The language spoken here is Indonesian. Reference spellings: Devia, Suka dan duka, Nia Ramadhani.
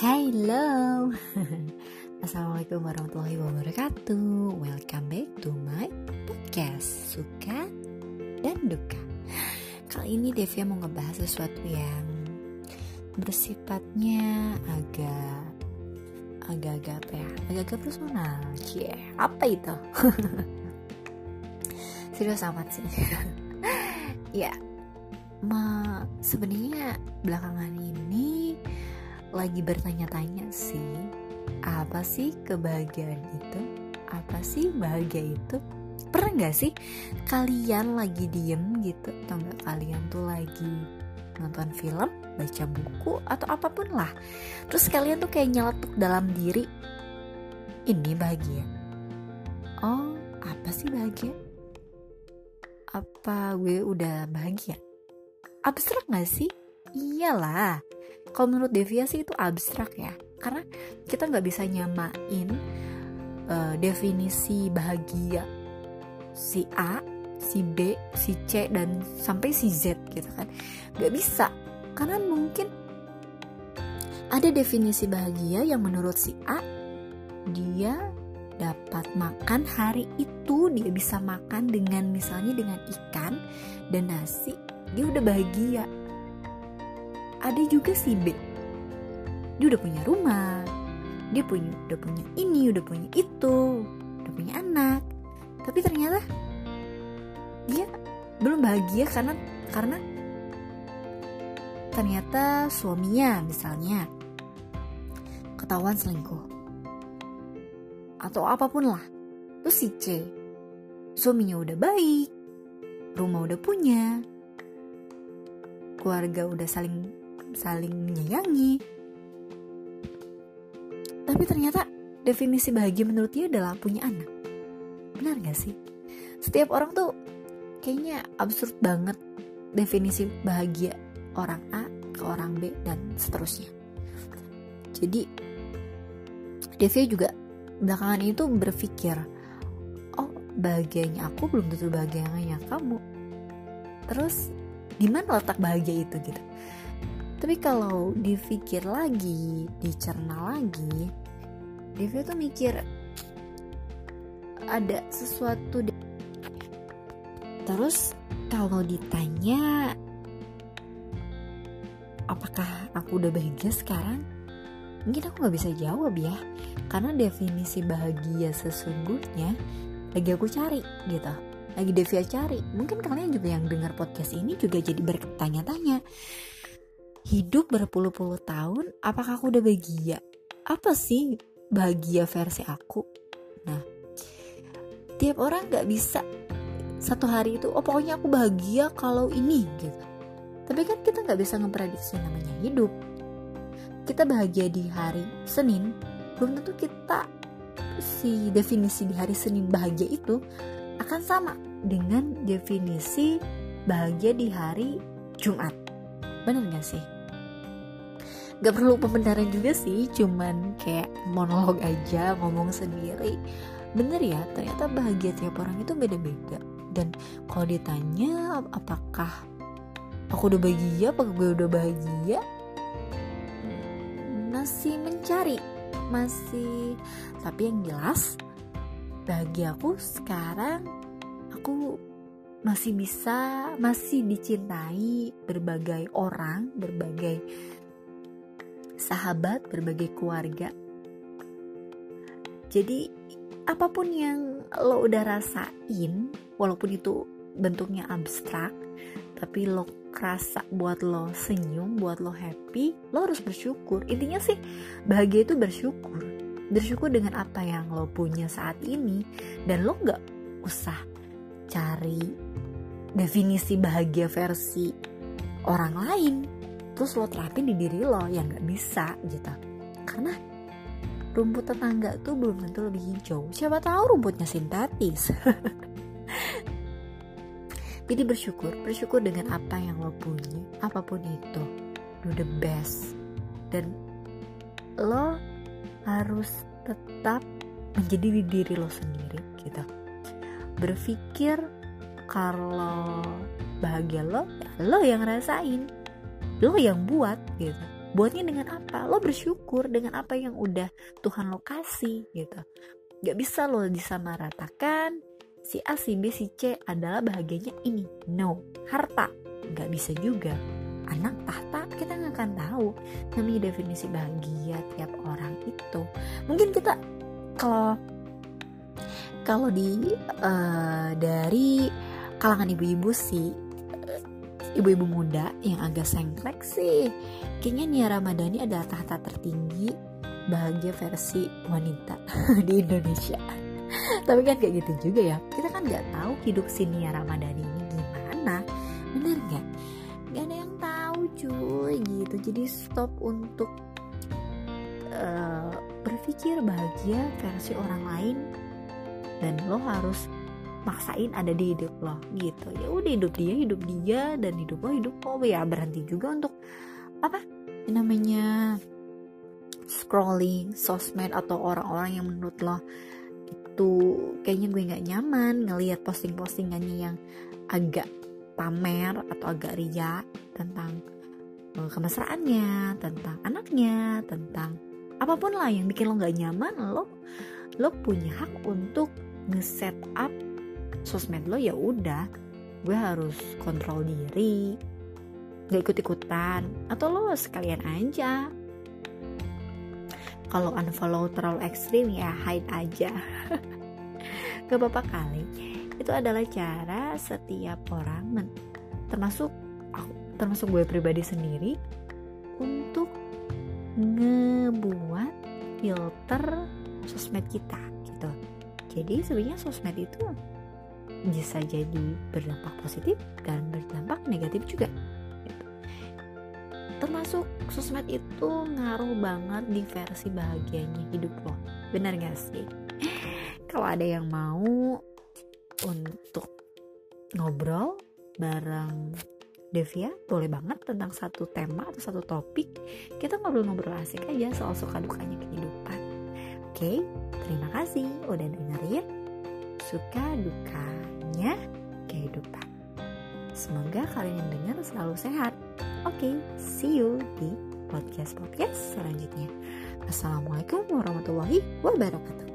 Hello, Assalamualaikum warahmatullahi wabarakatuh. Welcome back to my podcast Suka dan Duka. Kali ini Devia mau ngebahas sesuatu yang bersifatnya agak-agak personal. Apa itu? Serius amat sih. Ya, sebenarnya belakangan ini lagi bertanya-tanya sih, apa sih kebahagiaan itu? Apa sih bahagia itu? Pernah gak sih kalian lagi diem gitu? Atau gak kalian tuh lagi nonton film, baca buku, atau apapun lah, terus kalian tuh kayak nyeletuk dalam diri, ini bahagia. Oh, apa sih bahagia? Apa gue udah bahagia? Abstrak gak sih? Iyalah, kalau menurut Devia sih itu abstrak ya, karena kita nggak bisa nyamain definisi bahagia si A, si B, si C, dan sampai si Z gitu kan. Nggak bisa, karena mungkin ada definisi bahagia yang menurut si A, dia dapat makan hari itu, dia bisa makan dengan misalnya dengan ikan dan nasi, dia udah bahagia. Ada juga si B, dia udah punya rumah, dia udah punya ini, udah punya itu, udah punya anak, tapi ternyata dia belum bahagia karena ternyata suaminya misalnya ketahuan selingkuh atau apapun lah. Terus si C, suaminya udah baik, rumah udah punya, keluarga udah saling menyayangi, tapi ternyata definisi bahagia menurut dia adalah punya anak. Benar gak sih? Setiap orang tuh kayaknya absurd banget definisi bahagia orang A ke orang B dan seterusnya. Jadi Devia juga belakangan itu berpikir, oh, bahagianya aku belum tentu bahagianya kamu. Terus di mana letak bahagia itu gitu? Tapi kalau dipikir lagi, dicerna lagi, Devia tuh mikir ada sesuatu. Terus kalau ditanya apakah aku udah bahagia sekarang, mungkin aku gak bisa jawab ya, karena definisi bahagia sesungguhnya lagi aku cari gitu, lagi Devia cari. Mungkin kalian juga yang dengar podcast ini juga jadi bertanya-tanya, hidup berpuluh-puluh tahun, apakah aku udah bahagia? Apa sih bahagia versi aku? Nah, tiap orang gak bisa satu hari itu, oh pokoknya aku bahagia kalau ini gitu. Tapi kan kita gak bisa ngeprediksi namanya hidup. Kita bahagia di hari Senin, belum tentu kita si definisi di hari Senin bahagia itu akan sama dengan definisi bahagia di hari Jumat. Bener gak sih? Gak perlu pembenaran juga sih, cuman kayak monolog aja, ngomong sendiri. Bener ya, ternyata bahagia tiap orang itu beda-beda. Dan kalau ditanya apakah aku udah bahagia, apakah gue udah bahagia, masih mencari, masih. Tapi yang jelas bahagia aku sekarang, aku masih bisa, masih dicintai berbagai orang, berbagai sahabat, berbagai keluarga. Jadi apapun yang lo udah rasain, walaupun itu bentuknya abstrak, tapi lo kerasa buat lo senyum, buat lo happy, lo harus bersyukur. Intinya sih bahagia itu bersyukur. Bersyukur dengan apa yang lo punya saat ini, dan lo gak usah cari definisi bahagia versi orang lain terus lo terapin di diri lo, yang gak bisa gitu. Karena rumput tetangga tuh belum tentu lebih hijau, siapa tahu rumputnya sintetis. Jadi bersyukur dengan apa yang lo punya, apapun itu, do the best. Dan lo harus tetap menjadi diri lo sendiri gitu. Berpikir kalau bahagia lo, ya lo yang rasain, lo yang buat gitu. buatnya dengan apa? Lo bersyukur dengan apa yang udah Tuhan lo kasih gitu. Gak bisa lo disamaratakan si A, si B, si C adalah bahagianya ini. No, harta gak bisa juga. Anak, tahta, kita gak akan tahu. Namanya definisi bahagia tiap orang itu. Mungkin kita kalau di dari kalangan ibu-ibu sih, ibu-ibu muda yang agak sengklek sih, kayaknya Nia Ramadhani adalah tahta tertinggi bahagia versi wanita di Indonesia. Tapi kan kayak gitu juga ya, kita kan nggak tahu hidup si Nia Ramadhani ini gimana, bener nggak? Nggak ada yang tahu cuy gitu. Jadi stop untuk berpikir bahagia versi orang lain dan lo harus maksain ada di hidup lo gitu. Ya udah, hidup dia dan hidup lo hidup lo ya. Berhenti juga untuk apa namanya scrolling sosmed atau orang-orang yang menurut lo itu kayaknya gue nggak nyaman ngelihat posting-postingannya yang agak pamer atau agak ria tentang kemesraannya, tentang anaknya, tentang apapun lah yang bikin lo nggak nyaman. Lo punya hak untuk nge-set up sosmed lo. Ya udah, gue harus kontrol diri, gak ikut-ikutan. Atau lo sekalian aja, kalau unfollow terlalu ekstrim ya hide aja. Gak apa-apa kali. Itu adalah cara setiap orang, termasuk gue pribadi sendiri, untuk ngebuat filter sosmed kita gitu. Jadi sebenarnya sosmed itu bisa jadi berdampak positif dan berdampak negatif juga gitu. Termasuk sosmed itu ngaruh banget di versi bahagianya hidup lo, benar gak sih? Kalau ada yang mau untuk ngobrol bareng Devia, boleh banget, tentang satu tema atau satu topik. Kita ngobrol-ngobrol asik aja soal suka dukanya kehidupan. Oke, terima kasih udah dengerin suka dukanya kehidupan. Semoga kalian yang dengar selalu sehat. Oke, see you di podcast selanjutnya. Assalamualaikum warahmatullahi wabarakatuh.